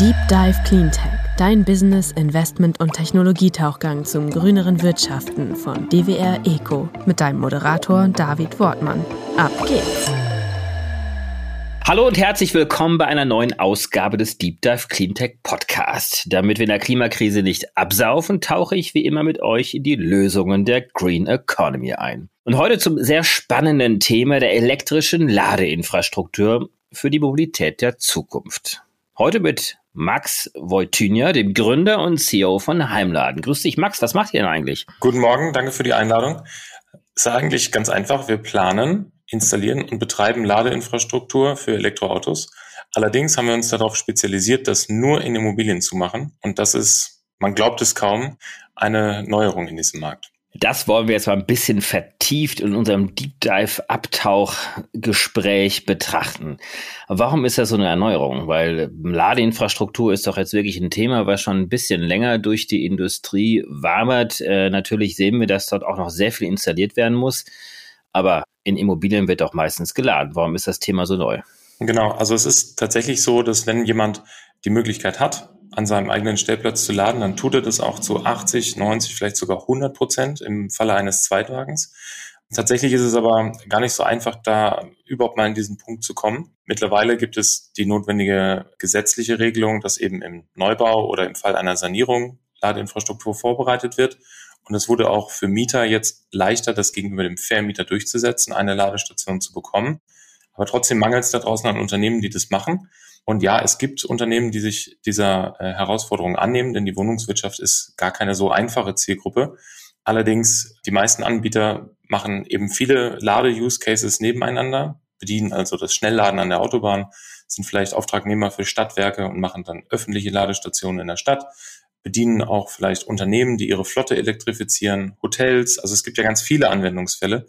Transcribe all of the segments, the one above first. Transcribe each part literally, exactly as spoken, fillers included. Deep Dive Cleantech, dein Business-, Investment- und Technologietauchgang zum grüneren Wirtschaften von D W R Eco mit deinem Moderator David Wortmann. Ab geht's! Hallo und herzlich willkommen bei einer neuen Ausgabe des Deep Dive Cleantech Podcast. Damit wir in der Klimakrise nicht absaufen, tauche ich wie immer mit euch in die Lösungen der Green Economy ein. Und heute zum sehr spannenden Thema der elektrischen Ladeinfrastruktur für die Mobilität der Zukunft. Heute mit Max Wojtynia, dem Gründer und C E O von Heimladen. Grüß dich, Max. Was macht ihr denn eigentlich? Guten Morgen, danke für die Einladung. Ist eigentlich ganz einfach. Wir planen, installieren und betreiben Ladeinfrastruktur für Elektroautos. Allerdings haben wir uns darauf spezialisiert, das nur in Immobilien zu machen. Und das ist, man glaubt es kaum, eine Neuerung in diesem Markt. Das wollen wir jetzt mal ein bisschen vertieft in unserem Deep Dive Abtauchgespräch betrachten. Warum ist das so eine Erneuerung? Weil Ladeinfrastruktur ist doch jetzt wirklich ein Thema, was schon ein bisschen länger durch die Industrie wabert. Äh, natürlich sehen wir, dass dort auch noch sehr viel installiert werden muss. Aber in Immobilien wird auch meistens geladen. Warum ist das Thema so neu? Genau, also es ist tatsächlich so, dass wenn jemand die Möglichkeit hat, an seinem eigenen Stellplatz zu laden, dann tut er das auch zu achtzig, neunzig, vielleicht sogar hundert Prozent im Falle eines Zweitwagens. Tatsächlich ist es aber gar nicht so einfach, da überhaupt mal in diesen Punkt zu kommen. Mittlerweile gibt es die notwendige gesetzliche Regelung, dass eben im Neubau oder im Fall einer Sanierung Ladeinfrastruktur vorbereitet wird. Und es wurde auch für Mieter jetzt leichter, das gegenüber dem Vermieter durchzusetzen, eine Ladestation zu bekommen. Aber trotzdem mangelt es da draußen an Unternehmen, die das machen. Und ja, es gibt Unternehmen, die sich dieser äh, Herausforderung annehmen, denn die Wohnungswirtschaft ist gar keine so einfache Zielgruppe. Allerdings, die meisten Anbieter machen eben viele Lade-Use-Cases nebeneinander, bedienen also das Schnellladen an der Autobahn, sind vielleicht Auftragnehmer für Stadtwerke und machen dann öffentliche Ladestationen in der Stadt, bedienen auch vielleicht Unternehmen, die ihre Flotte elektrifizieren, Hotels. Also es gibt ja ganz viele Anwendungsfälle.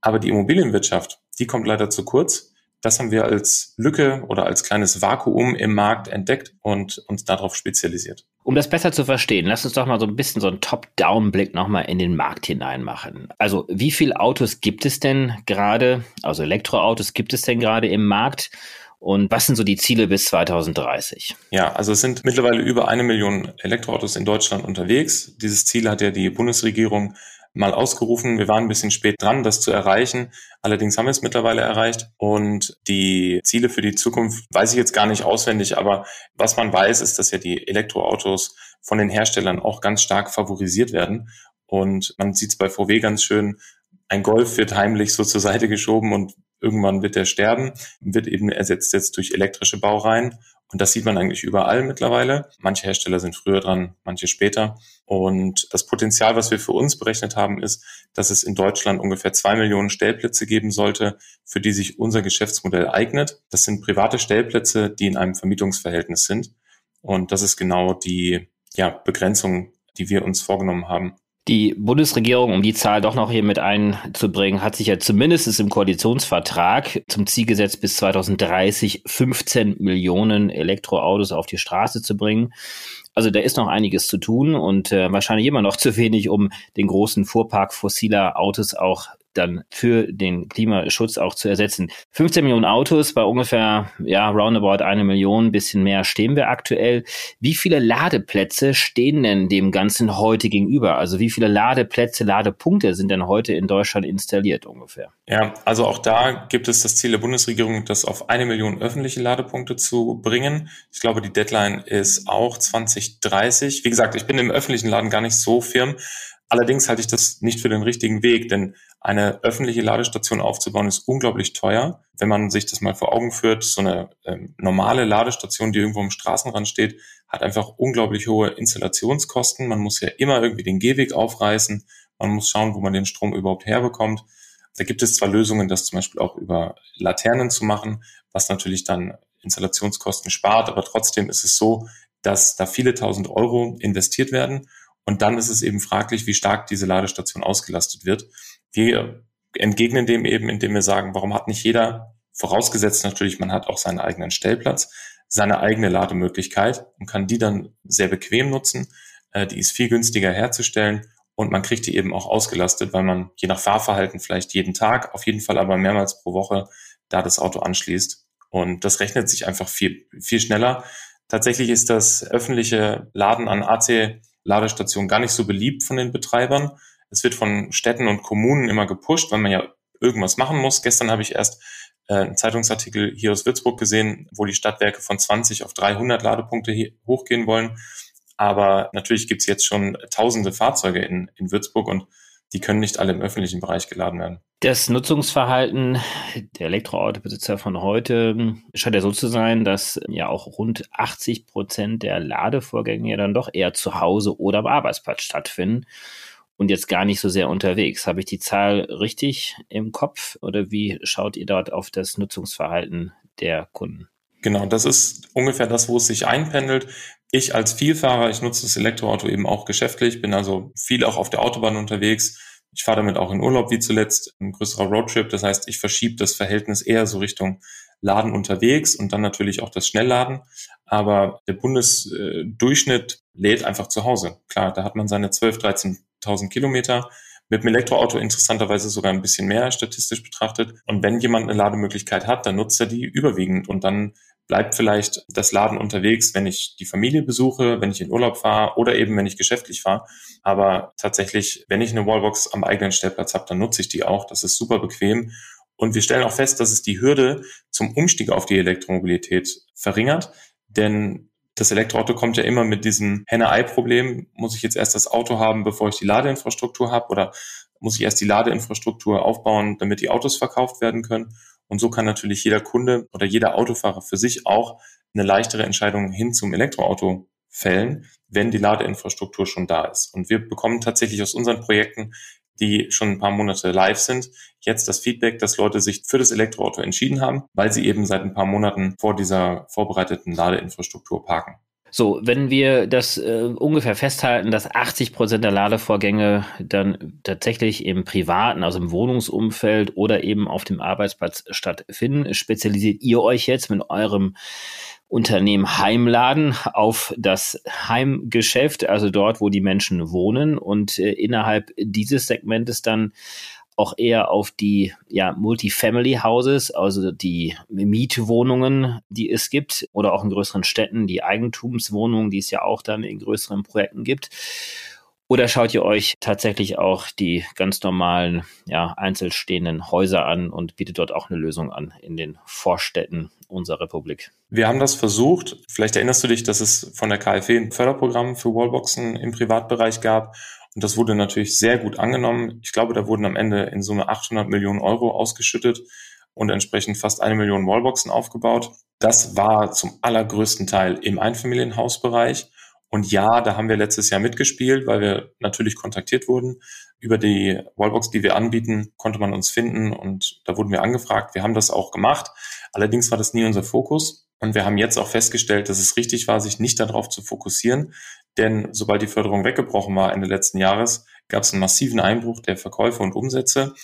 Aber die Immobilienwirtschaft, die kommt leider zu kurz. Das haben wir als Lücke oder als kleines Vakuum im Markt entdeckt und uns darauf spezialisiert. Um das besser zu verstehen, lass uns doch mal so ein bisschen so einen Top-Down-Blick nochmal in den Markt hinein machen. Also wie viele Autos gibt es denn gerade, also Elektroautos gibt es denn gerade im Markt? Und was sind so die Ziele bis zwanzig dreißig? Ja, also es sind mittlerweile über eine Million Elektroautos in Deutschland unterwegs. Dieses Ziel hat ja die Bundesregierung mal ausgerufen. Wir waren ein bisschen spät dran, das zu erreichen. Allerdings haben wir es mittlerweile erreicht. Und die Ziele für die Zukunft weiß ich jetzt gar nicht auswendig. Aber was man weiß, ist, dass ja die Elektroautos von den Herstellern auch ganz stark favorisiert werden. Und man sieht es bei V W ganz schön. Ein Golf wird heimlich so zur Seite geschoben und irgendwann wird der sterben, wird eben ersetzt jetzt durch elektrische Baureihen. Und das sieht man eigentlich überall mittlerweile. Manche Hersteller sind früher dran, manche später. Und das Potenzial, was wir für uns berechnet haben, ist, dass es in Deutschland ungefähr zwei Millionen Stellplätze geben sollte, für die sich unser Geschäftsmodell eignet. Das sind private Stellplätze, die in einem Vermietungsverhältnis sind. Und das ist genau die ja, Begrenzung, die wir uns vorgenommen haben. Die Bundesregierung, um die Zahl doch noch hier mit einzubringen, hat sich ja zumindest im Koalitionsvertrag zum Ziel gesetzt, bis zwanzig dreißig fünfzehn Millionen Elektroautos auf die Straße zu bringen. Also da ist noch einiges zu tun und äh, wahrscheinlich immer noch zu wenig, um den großen Fuhrpark fossiler Autos auch dann für den Klimaschutz auch zu ersetzen. fünfzehn Millionen Autos, bei ungefähr, ja, roundabout eine Million, ein bisschen mehr stehen wir aktuell. Wie viele Ladeplätze stehen denn dem Ganzen heute gegenüber? Also wie viele Ladeplätze, Ladepunkte sind denn heute in Deutschland installiert ungefähr? Ja, also auch da gibt es das Ziel der Bundesregierung, das auf eine Million öffentliche Ladepunkte zu bringen. Ich glaube, die Deadline ist auch zwanzig dreißig. Wie gesagt, ich bin im öffentlichen Laden gar nicht so firm. Allerdings halte ich das nicht für den richtigen Weg, denn eine öffentliche Ladestation aufzubauen ist unglaublich teuer. Wenn man sich das mal vor Augen führt, so eine ähm, normale Ladestation, die irgendwo am Straßenrand steht, hat einfach unglaublich hohe Installationskosten. Man muss ja immer irgendwie den Gehweg aufreißen. Man muss schauen, wo man den Strom überhaupt herbekommt. Da gibt es zwar Lösungen, das zum Beispiel auch über Laternen zu machen, was natürlich dann Installationskosten spart. Aber trotzdem ist es so, dass da viele tausend Euro investiert werden. Und dann ist es eben fraglich, wie stark diese Ladestation ausgelastet wird. Wir entgegnen dem eben, indem wir sagen, warum hat nicht jeder, vorausgesetzt natürlich, man hat auch seinen eigenen Stellplatz, seine eigene Lademöglichkeit und kann die dann sehr bequem nutzen. Die ist viel günstiger herzustellen und man kriegt die eben auch ausgelastet, weil man je nach Fahrverhalten vielleicht jeden Tag, auf jeden Fall aber mehrmals pro Woche da das Auto anschließt. Und das rechnet sich einfach viel, viel schneller. Tatsächlich ist das öffentliche Laden an A C-Ladestationen gar nicht so beliebt von den Betreibern. Es wird von Städten und Kommunen immer gepusht, weil man ja irgendwas machen muss. Gestern habe ich erst äh, einen Zeitungsartikel hier aus Würzburg gesehen, wo die Stadtwerke von zwanzig auf dreihundert Ladepunkte hochgehen wollen. Aber natürlich gibt es jetzt schon tausende Fahrzeuge in, in Würzburg und die können nicht alle im öffentlichen Bereich geladen werden. Das Nutzungsverhalten der Elektroautobesitzer von heute scheint ja so zu sein, dass ja auch rund achtzig Prozent der Ladevorgänge ja dann doch eher zu Hause oder am Arbeitsplatz stattfinden und jetzt gar nicht so sehr unterwegs. Habe ich die Zahl richtig im Kopf oder wie schaut ihr dort auf das Nutzungsverhalten der Kunden? Genau, das ist ungefähr das, wo es sich einpendelt. Ich als Vielfahrer, ich nutze das Elektroauto eben auch geschäftlich, bin also viel auch auf der Autobahn unterwegs. Ich fahre damit auch in Urlaub, wie zuletzt, ein größerer Roadtrip. Das heißt, ich verschiebe das Verhältnis eher so Richtung Laden unterwegs und dann natürlich auch das Schnellladen. Aber der Bundesdurchschnitt lädt einfach zu Hause. Klar, da hat man seine zwölftausend, dreizehntausend Kilometer. Mit dem Elektroauto interessanterweise sogar ein bisschen mehr statistisch betrachtet. Und wenn jemand eine Lademöglichkeit hat, dann nutzt er die überwiegend. Und dann bleibt vielleicht das Laden unterwegs, wenn ich die Familie besuche, wenn ich in Urlaub fahre oder eben, wenn ich geschäftlich fahre. Aber tatsächlich, wenn ich eine Wallbox am eigenen Stellplatz habe, dann nutze ich die auch. Das ist super bequem. Und wir stellen auch fest, dass es die Hürde zum Umstieg auf die Elektromobilität verringert. Denn das Elektroauto kommt ja immer mit diesem Henne-Ei-Problem. Muss ich jetzt erst das Auto haben, bevor ich die Ladeinfrastruktur habe? Oder muss ich erst die Ladeinfrastruktur aufbauen, damit die Autos verkauft werden können? Und so kann natürlich jeder Kunde oder jeder Autofahrer für sich auch eine leichtere Entscheidung hin zum Elektroauto fällen, wenn die Ladeinfrastruktur schon da ist. Und wir bekommen tatsächlich aus unseren Projekten, die schon ein paar Monate live sind, jetzt das Feedback, dass Leute sich für das Elektroauto entschieden haben, weil sie eben seit ein paar Monaten vor dieser vorbereiteten Ladeinfrastruktur parken. So, wenn wir das äh, ungefähr festhalten, dass achtzig Prozent der Ladevorgänge dann tatsächlich im privaten, also im Wohnungsumfeld oder eben auf dem Arbeitsplatz stattfinden, spezialisiert ihr euch jetzt mit eurem Unternehmen Heimladen auf das Heimgeschäft, also dort, wo die Menschen wohnen und äh, innerhalb dieses Segmentes dann auch eher auf die ja, Multifamily-Houses, also die Mietwohnungen, die es gibt oder auch in größeren Städten, die Eigentumswohnungen, die es ja auch dann in größeren Projekten gibt. Oder schaut ihr euch tatsächlich auch die ganz normalen, ja, einzelstehenden Häuser an und bietet dort auch eine Lösung an in den Vorstädten unserer Republik? Wir haben das versucht. Vielleicht erinnerst du dich, dass es von der KfW ein Förderprogramm für Wallboxen im Privatbereich gab. Und das wurde natürlich sehr gut angenommen. Ich glaube, da wurden am Ende in Summe achthundert Millionen Euro ausgeschüttet und entsprechend fast eine Million Wallboxen aufgebaut. Das war zum allergrößten Teil im Einfamilienhausbereich. Und ja, da haben wir letztes Jahr mitgespielt, weil wir natürlich kontaktiert wurden. Über die Wallbox, die wir anbieten, konnte man uns finden und da wurden wir angefragt. Wir haben das auch gemacht. Allerdings war das nie unser Fokus. Und wir haben jetzt auch festgestellt, dass es richtig war, sich nicht darauf zu fokussieren. Denn sobald die Förderung weggebrochen war Ende letzten Jahres, gab es einen massiven Einbruch der Verkäufe und Umsätze.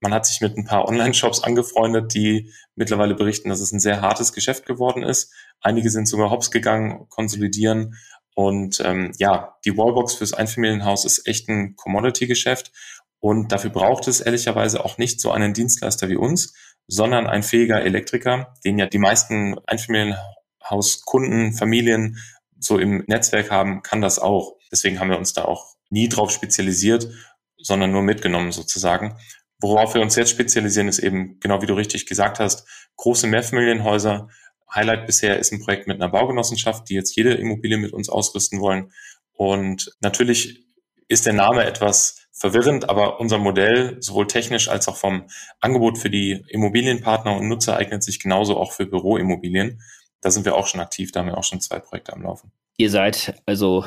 Man hat sich mit ein paar Online-Shops angefreundet, die mittlerweile berichten, dass es ein sehr hartes Geschäft geworden ist. Einige sind sogar hops gegangen, konsolidieren. Und ähm, ja, die Wallbox fürs Einfamilienhaus ist echt ein Commodity-Geschäft. Und dafür braucht es ehrlicherweise auch nicht so einen Dienstleister wie uns, sondern ein fähiger Elektriker, den ja die meisten Einfamilienhauskunden, Familien so im Netzwerk haben, kann das auch. Deswegen haben wir uns da auch nie drauf spezialisiert, sondern nur mitgenommen sozusagen. Worauf wir uns jetzt spezialisieren, ist eben, genau wie du richtig gesagt hast, große Mehrfamilienhäuser. Highlight bisher ist ein Projekt mit einer Baugenossenschaft, die jetzt jede Immobilie mit uns ausrüsten wollen. Und natürlich ist der Name etwas verwirrend, aber unser Modell, sowohl technisch als auch vom Angebot für die Immobilienpartner und Nutzer, eignet sich genauso auch für Büroimmobilien. Da sind wir auch schon aktiv, da haben wir auch schon zwei Projekte am Laufen. Ihr seid also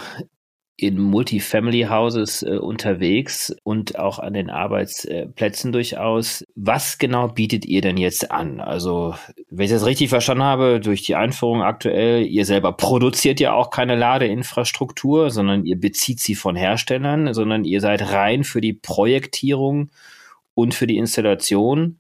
in Multifamily-Houses äh, unterwegs und auch an den Arbeitsplätzen durchaus. Was genau bietet ihr denn jetzt an? Also, wenn ich das richtig verstanden habe, durch die Einführung aktuell, ihr selber produziert ja auch keine Ladeinfrastruktur, sondern ihr bezieht sie von Herstellern, sondern ihr seid rein für die Projektierung und für die Installation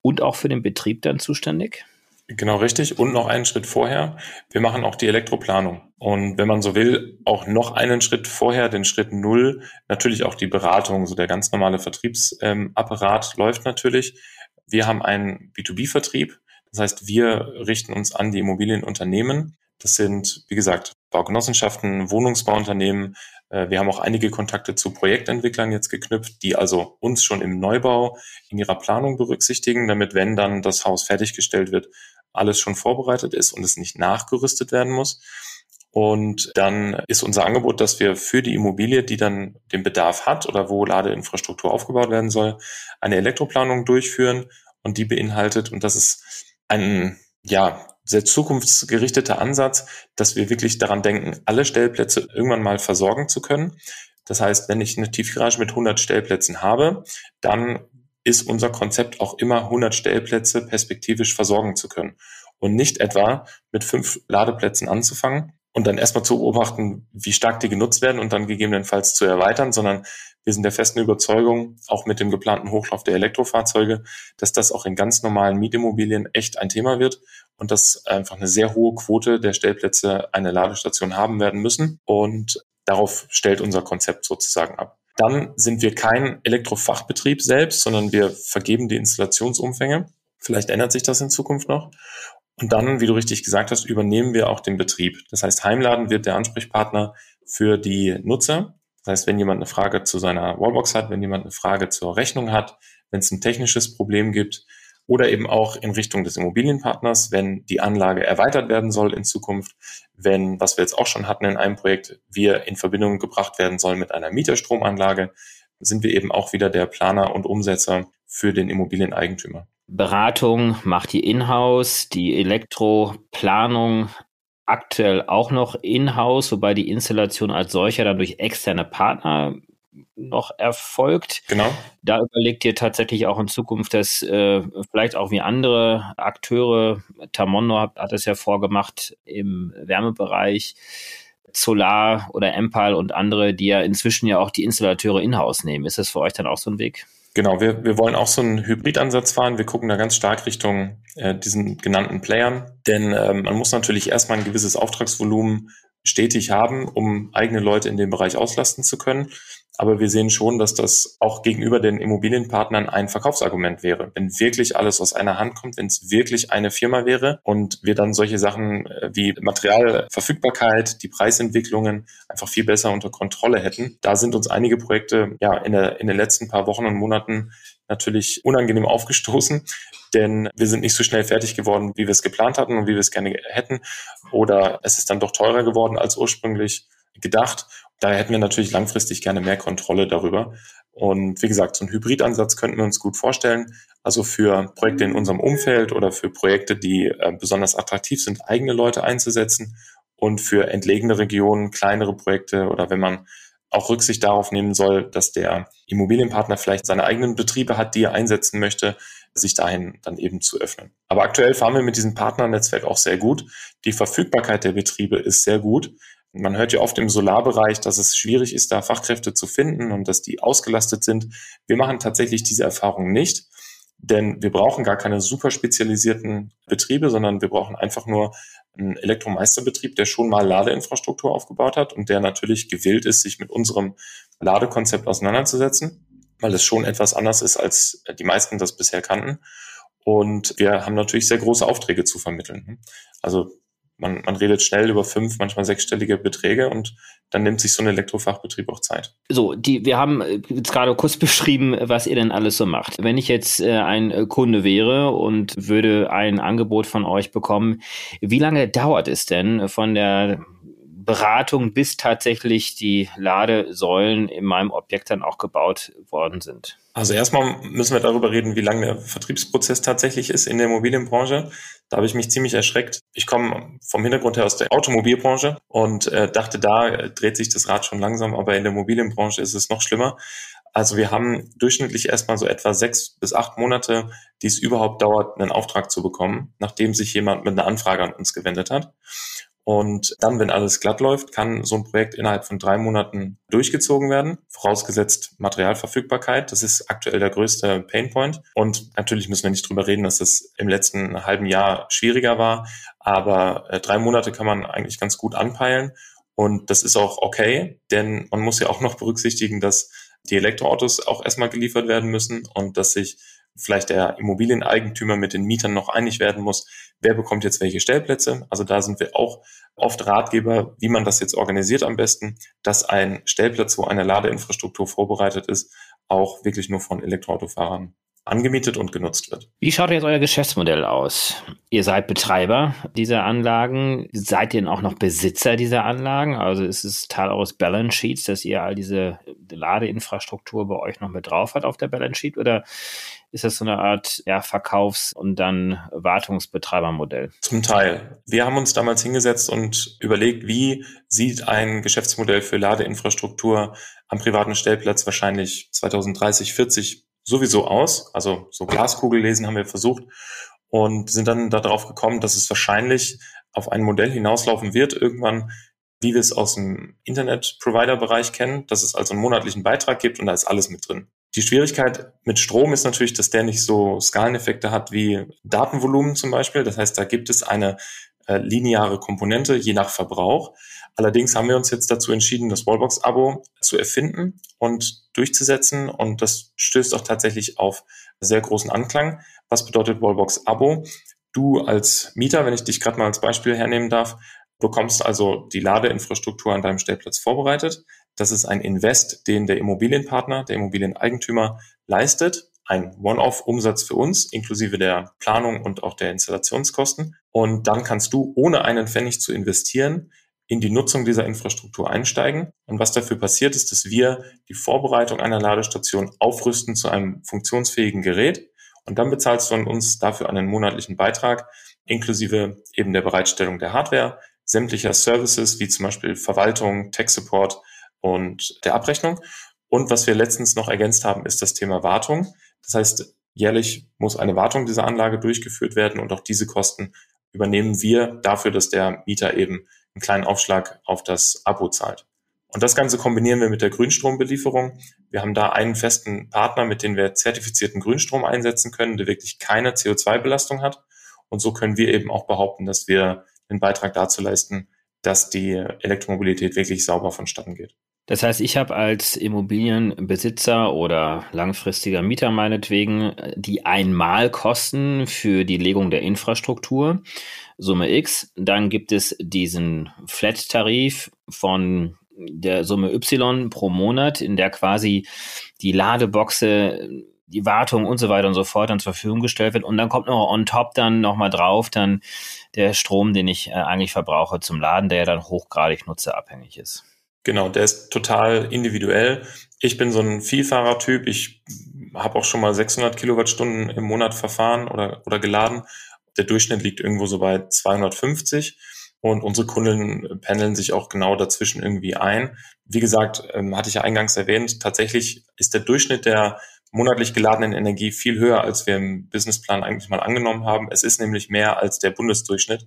und auch für den Betrieb dann zuständig? Genau richtig. Und noch einen Schritt vorher. Wir machen auch die Elektroplanung. Und wenn man so will, auch noch einen Schritt vorher, den Schritt Null, natürlich auch die Beratung. So der ganz normale Vertriebsapparat ähm, läuft natürlich. Wir haben einen B zwei B-Vertrieb. Das heißt, wir richten uns an die Immobilienunternehmen. Das sind, wie gesagt, Baugenossenschaften, Wohnungsbauunternehmen. Wir haben auch einige Kontakte zu Projektentwicklern jetzt geknüpft, die also uns schon im Neubau in ihrer Planung berücksichtigen, damit, wenn dann das Haus fertiggestellt wird, alles schon vorbereitet ist und es nicht nachgerüstet werden muss. Und dann ist unser Angebot, dass wir für die Immobilie, die dann den Bedarf hat oder wo Ladeinfrastruktur aufgebaut werden soll, eine Elektroplanung durchführen, und die beinhaltet, und das ist ein, ja, sehr zukunftsgerichteter Ansatz, dass wir wirklich daran denken, alle Stellplätze irgendwann mal versorgen zu können. Das heißt, wenn ich eine Tiefgarage mit hundert Stellplätzen habe, dann ist unser Konzept auch immer, hundert Stellplätze perspektivisch versorgen zu können und nicht etwa mit fünf Ladeplätzen anzufangen und dann erstmal zu beobachten, wie stark die genutzt werden und dann gegebenenfalls zu erweitern, sondern wir sind der festen Überzeugung, auch mit dem geplanten Hochlauf der Elektrofahrzeuge, dass das auch in ganz normalen Mietimmobilien echt ein Thema wird und dass einfach eine sehr hohe Quote der Stellplätze eine Ladestation haben werden müssen, und darauf stellt unser Konzept sozusagen ab. Dann sind wir kein Elektrofachbetrieb selbst, sondern wir vergeben die Installationsumfänge. Vielleicht ändert sich das in Zukunft noch. Und dann, wie du richtig gesagt hast, übernehmen wir auch den Betrieb. Das heißt, Heimladen wird der Ansprechpartner für die Nutzer. Das heißt, wenn jemand eine Frage zu seiner Wallbox hat, wenn jemand eine Frage zur Rechnung hat, wenn es ein technisches Problem gibt oder eben auch in Richtung des Immobilienpartners, wenn die Anlage erweitert werden soll in Zukunft, wenn, was wir jetzt auch schon hatten in einem Projekt, wir in Verbindung gebracht werden sollen mit einer Mieterstromanlage, sind wir eben auch wieder der Planer und Umsetzer für den Immobilieneigentümer. Beratung macht die Inhouse, die Elektroplanung aktuell auch noch Inhouse, wobei die Installation als solcher dann durch externe Partner noch erfolgt. Genau. Da überlegt ihr tatsächlich auch in Zukunft, dass äh, vielleicht auch wie andere Akteure, Tamono hat, hat es ja vorgemacht im Wärmebereich, Solar oder Empal und andere, die ja inzwischen ja auch die Installateure Inhouse nehmen. Ist das für euch dann auch so ein Weg? Genau, wir, wir wollen auch so einen Hybridansatz fahren. Wir gucken da ganz stark Richtung äh, diesen genannten Playern, denn ähm, man muss natürlich erstmal ein gewisses Auftragsvolumen stetig haben, um eigene Leute in dem Bereich auslasten zu können. Aber wir sehen schon, dass das auch gegenüber den Immobilienpartnern ein Verkaufsargument wäre. Wenn wirklich alles aus einer Hand kommt, wenn es wirklich eine Firma wäre und wir dann solche Sachen wie Materialverfügbarkeit, die Preisentwicklungen einfach viel besser unter Kontrolle hätten. Da sind uns einige Projekte ja in, der, in den letzten paar Wochen und Monaten natürlich unangenehm aufgestoßen, denn wir sind nicht so schnell fertig geworden, wie wir es geplant hatten und wie wir es gerne hätten. Oder es ist dann doch teurer geworden als ursprünglich gedacht. Daher hätten wir natürlich langfristig gerne mehr Kontrolle darüber. Und wie gesagt, so einen Hybridansatz könnten wir uns gut vorstellen. Also für Projekte in unserem Umfeld oder für Projekte, die äh, besonders attraktiv sind, eigene Leute einzusetzen, und für entlegene Regionen, kleinere Projekte, oder wenn man auch Rücksicht darauf nehmen soll, dass der Immobilienpartner vielleicht seine eigenen Betriebe hat, die er einsetzen möchte, sich dahin dann eben zu öffnen. Aber aktuell fahren wir mit diesem Partnernetzwerk auch sehr gut. Die Verfügbarkeit der Betriebe ist sehr gut. Man hört ja oft im Solarbereich, dass es schwierig ist, da Fachkräfte zu finden und dass die ausgelastet sind. Wir machen tatsächlich diese Erfahrung nicht, denn wir brauchen gar keine super spezialisierten Betriebe, sondern wir brauchen einfach nur einen Elektromeisterbetrieb, der schon mal Ladeinfrastruktur aufgebaut hat und der natürlich gewillt ist, sich mit unserem Ladekonzept auseinanderzusetzen, weil es schon etwas anders ist, als die meisten das bisher kannten. Und wir haben natürlich sehr große Aufträge zu vermitteln. Also Man, man redet schnell über fünf, manchmal sechsstellige Beträge, und dann nimmt sich so ein Elektrofachbetrieb auch Zeit. So, die, wir haben jetzt gerade kurz beschrieben, was ihr denn alles so macht. Wenn ich jetzt äh, ein Kunde wäre und würde ein Angebot von euch bekommen, wie lange dauert es denn von der Beratung, bis tatsächlich die Ladesäulen in meinem Objekt dann auch gebaut worden sind? Also erstmal müssen wir darüber reden, wie lang der Vertriebsprozess tatsächlich ist in der Immobilienbranche. Da habe ich mich ziemlich erschreckt. Ich komme vom Hintergrund her aus der Automobilbranche und äh, dachte, da dreht sich das Rad schon langsam, aber in der Immobilienbranche ist es noch schlimmer. Also wir haben durchschnittlich erstmal so etwa sechs bis acht Monate, die es überhaupt dauert, einen Auftrag zu bekommen, nachdem sich jemand mit einer Anfrage an uns gewendet hat. Und dann, wenn alles glatt läuft, kann so ein Projekt innerhalb von drei Monaten durchgezogen werden, vorausgesetzt Materialverfügbarkeit. Das ist aktuell der größte Painpoint. Und natürlich müssen wir nicht drüber reden, dass es im letzten halben Jahr schwieriger war. Aber drei Monate kann man eigentlich ganz gut anpeilen. Und das ist auch okay, denn man muss ja auch noch berücksichtigen, dass die Elektroautos auch erstmal geliefert werden müssen und dass sich vielleicht der Immobilieneigentümer mit den Mietern noch einig werden muss, wer bekommt jetzt welche Stellplätze. Also da sind wir auch oft Ratgeber, wie man das jetzt organisiert am besten, dass ein Stellplatz, wo eine Ladeinfrastruktur vorbereitet ist, auch wirklich nur von Elektroautofahrern angemietet und genutzt wird. Wie schaut jetzt euer Geschäftsmodell aus? Ihr seid Betreiber dieser Anlagen. Seid ihr denn auch noch Besitzer dieser Anlagen? Also ist es Teil eures Balance Sheets, dass ihr all diese Ladeinfrastruktur bei euch noch mit drauf habt auf der Balance Sheet? Oder ist das so eine Art ja, Verkaufs- und dann Wartungsbetreibermodell? Zum Teil. Wir haben uns damals hingesetzt und überlegt, wie sieht ein Geschäftsmodell für Ladeinfrastruktur am privaten Stellplatz wahrscheinlich zwanzig dreißig, vierzig sowieso aus, also so Glaskugel lesen haben wir versucht und sind dann darauf gekommen, dass es wahrscheinlich auf ein Modell hinauslaufen wird, irgendwann, wie wir es aus dem Internet-Provider-Bereich kennen, dass es also einen monatlichen Beitrag gibt und da ist alles mit drin. Die Schwierigkeit mit Strom ist natürlich, dass der nicht so Skaleneffekte hat wie Datenvolumen zum Beispiel. Das heißt, da gibt es eine äh, lineare Komponente, je nach Verbrauch. Allerdings haben wir uns jetzt dazu entschieden, das Wallbox-Abo zu erfinden und durchzusetzen. Und das stößt auch tatsächlich auf sehr großen Anklang. Was bedeutet Wallbox-Abo? Du als Mieter, wenn ich dich gerade mal als Beispiel hernehmen darf, bekommst also die Ladeinfrastruktur an deinem Stellplatz vorbereitet. Das ist ein Invest, den der Immobilienpartner, der Immobilieneigentümer leistet. Ein One-Off-Umsatz für uns, inklusive der Planung und auch der Installationskosten. Und dann kannst du, ohne einen Pfennig zu investieren, in die Nutzung dieser Infrastruktur einsteigen. Und was dafür passiert ist, dass wir die Vorbereitung einer Ladestation aufrüsten zu einem funktionsfähigen Gerät. Und dann bezahlst du an uns dafür einen monatlichen Beitrag, inklusive eben der Bereitstellung der Hardware, sämtlicher Services, wie zum Beispiel Verwaltung, Tech-Support und der Abrechnung. Und was wir letztens noch ergänzt haben, ist das Thema Wartung. Das heißt, jährlich muss eine Wartung dieser Anlage durchgeführt werden und auch diese Kosten übernehmen wir dafür, dass der Mieter eben einen kleinen Aufschlag auf das Abo zahlt. Und das Ganze kombinieren wir mit der Grünstrombelieferung. Wir haben da einen festen Partner, mit dem wir zertifizierten Grünstrom einsetzen können, der wirklich keine C O zwei Belastung hat. Und so können wir eben auch behaupten, dass wir einen Beitrag dazu leisten, dass die Elektromobilität wirklich sauber vonstatten geht. Das heißt, ich habe als Immobilienbesitzer oder langfristiger Mieter meinetwegen die Einmalkosten für die Legung der Infrastruktur, Summe X. Dann gibt es diesen Flat-Tarif von der Summe Y pro Monat, in der quasi die Ladeboxe, die Wartung und so weiter und so fort dann zur Verfügung gestellt wird. Und dann kommt noch on top dann nochmal drauf dann der Strom, den ich äh, eigentlich verbrauche zum Laden, der ja dann hochgradig nutzerabhängig ist. Genau, der ist total individuell. Ich bin so ein Vielfahrertyp. Ich habe auch schon mal sechshundert Kilowattstunden im Monat verfahren oder oder geladen. Der Durchschnitt liegt irgendwo so bei zweihundertfünfzig und unsere Kunden pendeln sich auch genau dazwischen irgendwie ein. Wie gesagt, ähm, hatte ich ja eingangs erwähnt, tatsächlich ist der Durchschnitt der monatlich geladenen Energie viel höher, als wir im Businessplan eigentlich mal angenommen haben. Es ist nämlich mehr als der Bundesdurchschnitt.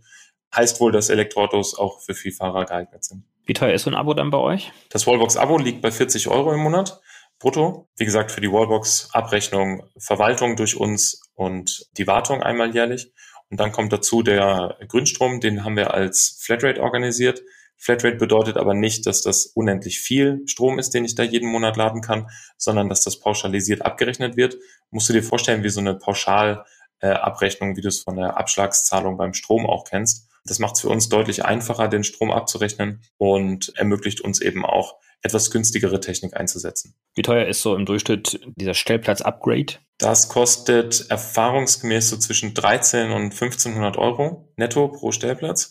Heißt wohl, dass Elektroautos auch für Vielfahrer geeignet sind. Wie teuer ist so ein Abo dann bei euch? Das Wallbox-Abo liegt bei vierzig Euro im Monat brutto. Wie gesagt, für die Wallbox-Abrechnung, Verwaltung durch uns und die Wartung einmal jährlich. Und dann kommt dazu der Grünstrom, den haben wir als Flatrate organisiert. Flatrate bedeutet aber nicht, dass das unendlich viel Strom ist, den ich da jeden Monat laden kann, sondern dass das pauschalisiert abgerechnet wird. Musst du dir vorstellen, wie so eine Pauschalabrechnung, wie du es von der Abschlagszahlung beim Strom auch kennst. Das macht es für uns deutlich einfacher, den Strom abzurechnen und ermöglicht uns eben auch, etwas günstigere Technik einzusetzen. Wie teuer ist so im Durchschnitt dieser Stellplatz-Upgrade? Das kostet erfahrungsgemäß so zwischen dreizehn- und fünfzehnhundert Euro netto pro Stellplatz.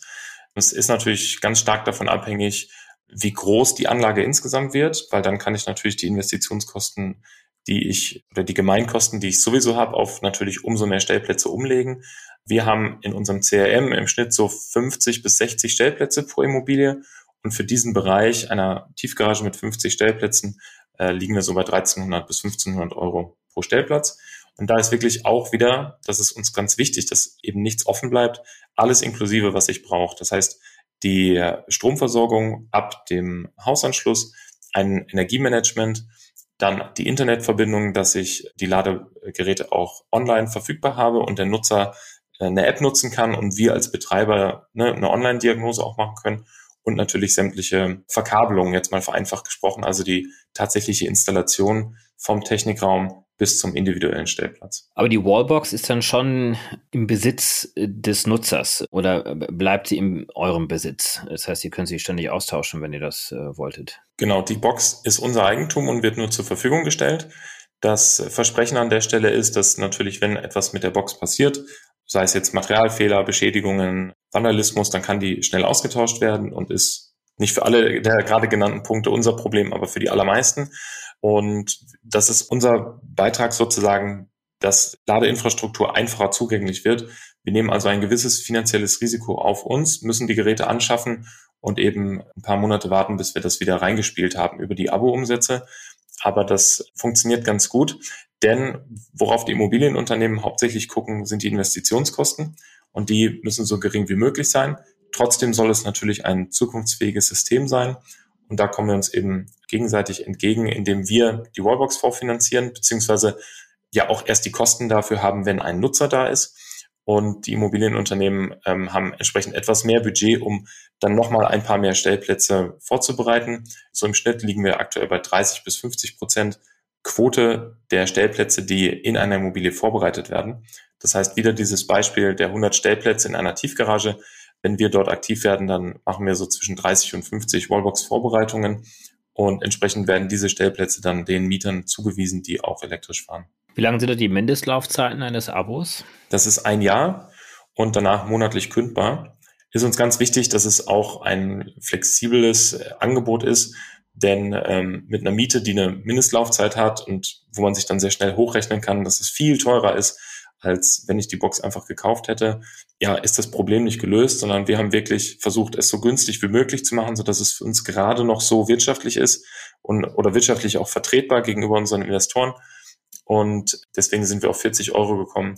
Das ist natürlich ganz stark davon abhängig, wie groß die Anlage insgesamt wird, weil dann kann ich natürlich die Investitionskosten, die ich oder die Gemeinkosten, die ich sowieso habe, auf natürlich umso mehr Stellplätze umlegen. Wir haben in unserem C R M im Schnitt so fünfzig bis sechzig Stellplätze pro Immobilie und für diesen Bereich einer Tiefgarage mit fünfzig Stellplätzen äh, liegen wir so bei dreizehnhundert bis fünfzehnhundert Euro pro Stellplatz. Und da ist wirklich auch wieder, das ist uns ganz wichtig, dass eben nichts offen bleibt, alles inklusive, was ich brauche. Das heißt, die Stromversorgung ab dem Hausanschluss, ein Energiemanagement, dann die Internetverbindung, dass ich die Ladegeräte auch online verfügbar habe und der Nutzer eine App nutzen kann und wir als Betreiber ne, eine Online-Diagnose auch machen können und natürlich sämtliche Verkabelungen, jetzt mal vereinfacht gesprochen, also die tatsächliche Installation vom Technikraum bis zum individuellen Stellplatz. Aber die Wallbox ist dann schon im Besitz des Nutzers oder bleibt sie in eurem Besitz? Das heißt, ihr könnt sie ständig austauschen, wenn ihr das äh, wolltet. Genau, die Box ist unser Eigentum und wird nur zur Verfügung gestellt. Das Versprechen an der Stelle ist, dass natürlich, wenn etwas mit der Box passiert, sei es jetzt Materialfehler, Beschädigungen, Vandalismus, dann kann die schnell ausgetauscht werden und ist nicht für alle der gerade genannten Punkte unser Problem, aber für die allermeisten. Und das ist unser Beitrag sozusagen, dass Ladeinfrastruktur einfacher zugänglich wird. Wir nehmen also ein gewisses finanzielles Risiko auf uns, müssen die Geräte anschaffen und eben ein paar Monate warten, bis wir das wieder reingespielt haben über die Abo-Umsätze. Aber das funktioniert ganz gut, denn worauf die Immobilienunternehmen hauptsächlich gucken, sind die Investitionskosten und die müssen so gering wie möglich sein. Trotzdem soll es natürlich ein zukunftsfähiges System sein und da kommen wir uns eben gegenseitig entgegen, indem wir die Wallbox vorfinanzieren, beziehungsweise ja auch erst die Kosten dafür haben, wenn ein Nutzer da ist. Und die Immobilienunternehmen ähm, haben entsprechend etwas mehr Budget, um dann nochmal ein paar mehr Stellplätze vorzubereiten. So im Schnitt liegen wir aktuell bei dreißig bis fünfzig Prozent Quote der Stellplätze, die in einer Immobilie vorbereitet werden. Das heißt, wieder dieses Beispiel der hundert Stellplätze in einer Tiefgarage. Wenn wir dort aktiv werden, dann machen wir so zwischen dreißig und fünfzig Wallbox-Vorbereitungen. Und entsprechend werden diese Stellplätze dann den Mietern zugewiesen, die auch elektrisch fahren. Wie lange sind da die Mindestlaufzeiten eines Abos? Das ist ein Jahr und danach monatlich kündbar. Ist uns ganz wichtig, dass es auch ein flexibles Angebot ist, denn ähm, mit einer Miete, die eine Mindestlaufzeit hat und wo man sich dann sehr schnell hochrechnen kann, dass es viel teurer ist, als wenn ich die Box einfach gekauft hätte, ja, ist das Problem nicht gelöst, sondern wir haben wirklich versucht, es so günstig wie möglich zu machen, sodass es für uns gerade noch so wirtschaftlich ist und oder wirtschaftlich auch vertretbar gegenüber unseren Investoren. Und deswegen sind wir auf vierzig Euro gekommen,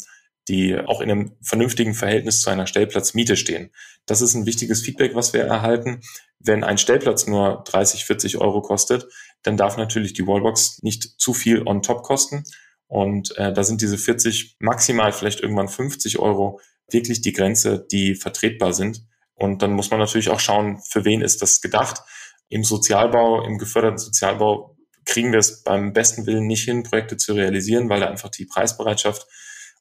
die auch in einem vernünftigen Verhältnis zu einer Stellplatzmiete stehen. Das ist ein wichtiges Feedback, was wir erhalten. Wenn ein Stellplatz nur dreißig, vierzig Euro kostet, dann darf natürlich die Wallbox nicht zu viel on top kosten. Und äh, da sind diese vierzig, maximal vielleicht irgendwann fünfzig Euro wirklich die Grenze, die vertretbar sind. Und dann muss man natürlich auch schauen, für wen ist das gedacht. Im Sozialbau, im geförderten Sozialbau kriegen wir es beim besten Willen nicht hin, Projekte zu realisieren, weil da einfach die Preisbereitschaft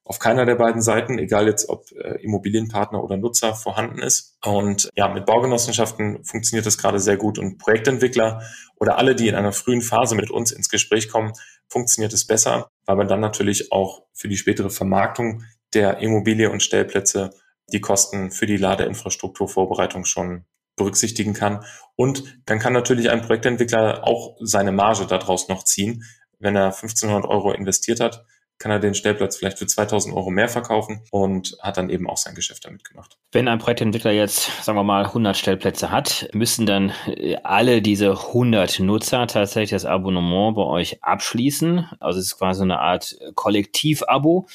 auf keiner der beiden Seiten, egal jetzt ob äh, Immobilienpartner oder Nutzer, vorhanden ist. Und ja, mit Baugenossenschaften funktioniert das gerade sehr gut. Und Projektentwickler oder alle, die in einer frühen Phase mit uns ins Gespräch kommen, funktioniert es besser, weil man dann natürlich auch für die spätere Vermarktung der Immobilie und Stellplätze die Kosten für die Ladeinfrastrukturvorbereitung schon berücksichtigen kann. Und dann kann natürlich ein Projektentwickler auch seine Marge daraus noch ziehen. Wenn er fünfzehnhundert Euro investiert hat, kann er den Stellplatz vielleicht für zweitausend Euro mehr verkaufen und hat dann eben auch sein Geschäft damit gemacht. Wenn ein Projektentwickler jetzt, sagen wir mal, hundert Stellplätze hat, müssen dann alle diese hundert Nutzer tatsächlich das Abonnement bei euch abschließen? Also es ist quasi eine Art Kollektivabo.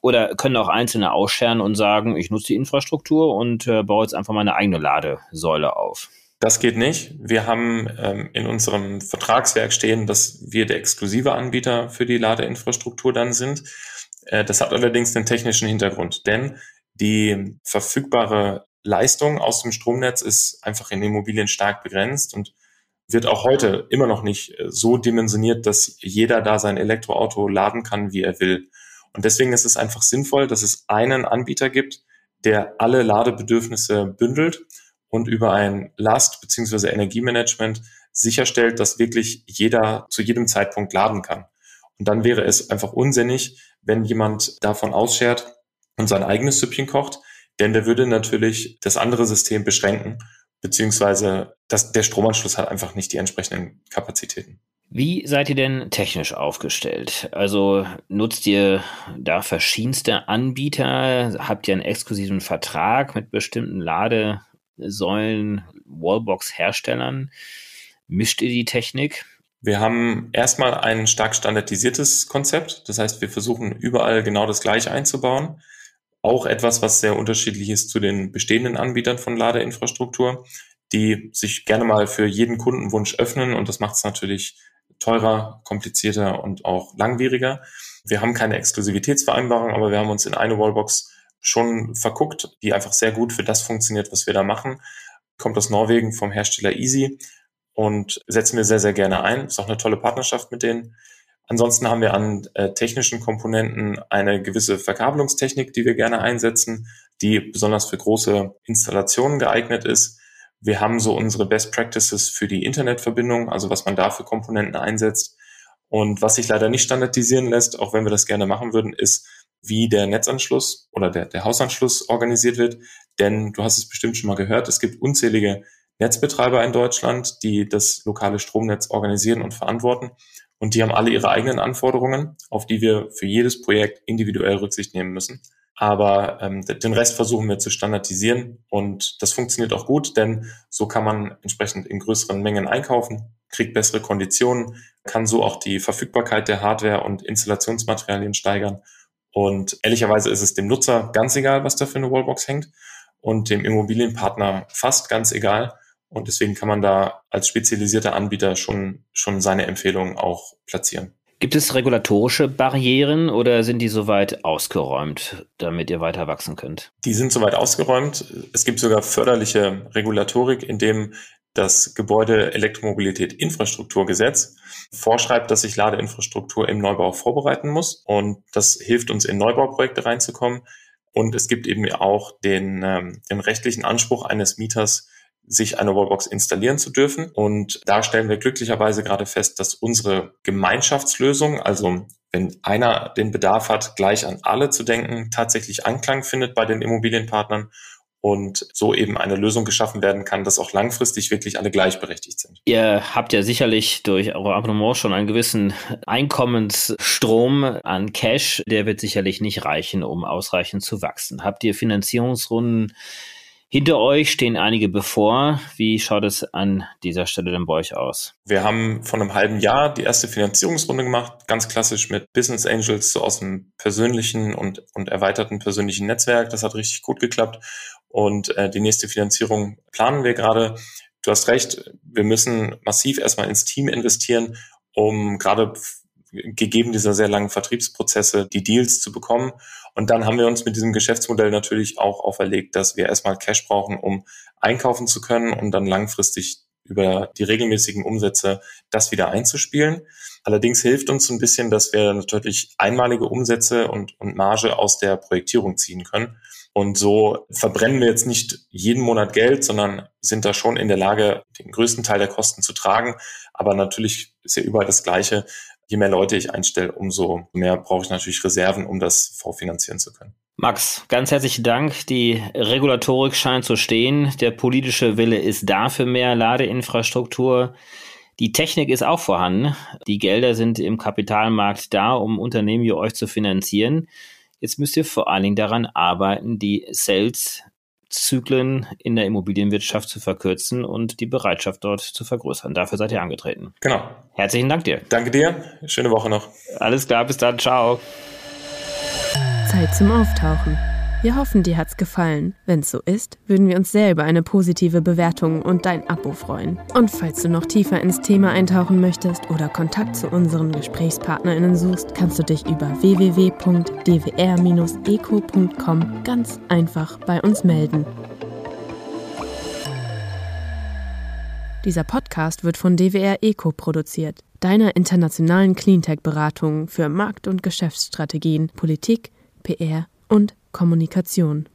Oder können auch Einzelne ausscheren und sagen, ich nutze die Infrastruktur und äh, baue jetzt einfach meine eigene Ladesäule auf? Das geht nicht. Wir haben ähm, in unserem Vertragswerk stehen, dass wir der exklusive Anbieter für die Ladeinfrastruktur dann sind. Äh, das hat allerdings einen technischen Hintergrund, denn die verfügbare Leistung aus dem Stromnetz ist einfach in Immobilien stark begrenzt und wird auch heute immer noch nicht so dimensioniert, dass jeder da sein Elektroauto laden kann, wie er will. Und deswegen ist es einfach sinnvoll, dass es einen Anbieter gibt, der alle Ladebedürfnisse bündelt und über ein Last- bzw. Energiemanagement sicherstellt, dass wirklich jeder zu jedem Zeitpunkt laden kann. Und dann wäre es einfach unsinnig, wenn jemand davon ausschert und sein eigenes Süppchen kocht, denn der würde natürlich das andere System beschränken, beziehungsweise das, der Stromanschluss hat einfach nicht die entsprechenden Kapazitäten. Wie seid ihr denn technisch aufgestellt? Also nutzt ihr da verschiedenste Anbieter? Habt ihr einen exklusiven Vertrag mit bestimmten Ladesäulen, Wallbox-Herstellern? Mischt ihr die Technik? Wir haben erstmal ein stark standardisiertes Konzept. Das heißt, wir versuchen überall genau das Gleiche einzubauen. Auch etwas, was sehr unterschiedlich ist zu den bestehenden Anbietern von Ladeinfrastruktur, die sich gerne mal für jeden Kundenwunsch öffnen. Und das macht es natürlich teurer, komplizierter und auch langwieriger. Wir haben keine Exklusivitätsvereinbarung, aber wir haben uns in eine Wallbox schon verguckt, die einfach sehr gut für das funktioniert, was wir da machen. Kommt aus Norwegen vom Hersteller Easy und setzen wir sehr, sehr gerne ein. Ist auch eine tolle Partnerschaft mit denen. Ansonsten haben wir an äh, technischen Komponenten eine gewisse Verkabelungstechnik, die wir gerne einsetzen, die besonders für große Installationen geeignet ist. Wir haben so unsere Best Practices für die Internetverbindung, also was man da für Komponenten einsetzt. Und was sich leider nicht standardisieren lässt, auch wenn wir das gerne machen würden, ist, wie der Netzanschluss oder der, der Hausanschluss organisiert wird. Denn du hast es bestimmt schon mal gehört, es gibt unzählige Netzbetreiber in Deutschland, die das lokale Stromnetz organisieren und verantworten. Und die haben alle ihre eigenen Anforderungen, auf die wir für jedes Projekt individuell Rücksicht nehmen müssen. Aber ähm, den Rest versuchen wir zu standardisieren. Und das funktioniert auch gut, denn so kann man entsprechend in größeren Mengen einkaufen, kriegt bessere Konditionen, kann so auch die Verfügbarkeit der Hardware und Installationsmaterialien steigern. Und ehrlicherweise ist es dem Nutzer ganz egal, was da für eine Wallbox hängt und dem Immobilienpartner fast ganz egal. Und deswegen kann man da als spezialisierter Anbieter schon, schon seine Empfehlungen auch platzieren. Gibt es regulatorische Barrieren oder sind die soweit ausgeräumt, damit ihr weiter wachsen könnt? Die sind soweit ausgeräumt. Es gibt sogar förderliche Regulatorik, in dem das Gebäude-Elektromobilität-Infrastrukturgesetz vorschreibt, dass ich Ladeinfrastruktur im Neubau vorbereiten muss. Und das hilft uns, in Neubauprojekte reinzukommen. Und es gibt eben auch den, ähm, den rechtlichen Anspruch eines Mieters, sich eine Wallbox installieren zu dürfen. Und da stellen wir glücklicherweise gerade fest, dass unsere Gemeinschaftslösung, also wenn einer den Bedarf hat, gleich an alle zu denken, tatsächlich Anklang findet bei den Immobilienpartnern und so eben eine Lösung geschaffen werden kann, dass auch langfristig wirklich alle gleichberechtigt sind. Ihr habt ja sicherlich durch eure Abonnement schon einen gewissen Einkommensstrom an Cash. Der wird sicherlich nicht reichen, um ausreichend zu wachsen. Habt ihr Finanzierungsrunden hinter euch, stehen einige bevor? Wie schaut es an dieser Stelle denn bei euch aus? Wir haben vor einem halben Jahr die erste Finanzierungsrunde gemacht, ganz klassisch mit Business Angels, so aus dem persönlichen und, und erweiterten persönlichen Netzwerk. Das hat richtig gut geklappt und äh, die nächste Finanzierung planen wir gerade. Du hast recht, wir müssen massiv erstmal ins Team investieren, um gerade gegeben dieser sehr langen Vertriebsprozesse, die Deals zu bekommen. Und dann haben wir uns mit diesem Geschäftsmodell natürlich auch auferlegt, dass wir erstmal Cash brauchen, um einkaufen zu können und um dann langfristig über die regelmäßigen Umsätze das wieder einzuspielen. Allerdings hilft uns ein bisschen, dass wir natürlich einmalige Umsätze und, und Marge aus der Projektierung ziehen können. Und so verbrennen wir jetzt nicht jeden Monat Geld, sondern sind da schon in der Lage, den größten Teil der Kosten zu tragen. Aber natürlich ist ja überall das Gleiche. Je mehr Leute ich einstelle, umso mehr brauche ich natürlich Reserven, um das vorfinanzieren zu können. Max, ganz herzlichen Dank. Die Regulatorik scheint zu stehen. Der politische Wille ist da für mehr Ladeinfrastruktur. Die Technik ist auch vorhanden. Die Gelder sind im Kapitalmarkt da, um Unternehmen wie euch zu finanzieren. Jetzt müsst ihr vor allen Dingen daran arbeiten, die Sales-Zyklen in der Immobilienwirtschaft zu verkürzen und die Bereitschaft dort zu vergrößern. Dafür seid ihr angetreten. Genau. Herzlichen Dank dir. Danke dir. Schöne Woche noch. Alles klar, bis dann. Ciao. Zeit zum Auftauchen. Wir hoffen, dir hat's gefallen. Wenn's so ist, würden wir uns sehr über eine positive Bewertung und dein Abo freuen. Und falls du noch tiefer ins Thema eintauchen möchtest oder Kontakt zu unseren GesprächspartnerInnen suchst, kannst du dich über w w w Punkt d w r Bindestrich eco Punkt com ganz einfach bei uns melden. Dieser Podcast wird von D W R Eco produziert, deiner internationalen Cleantech-Beratung für Markt- und Geschäftsstrategien, Politik, P R und Kommunikation.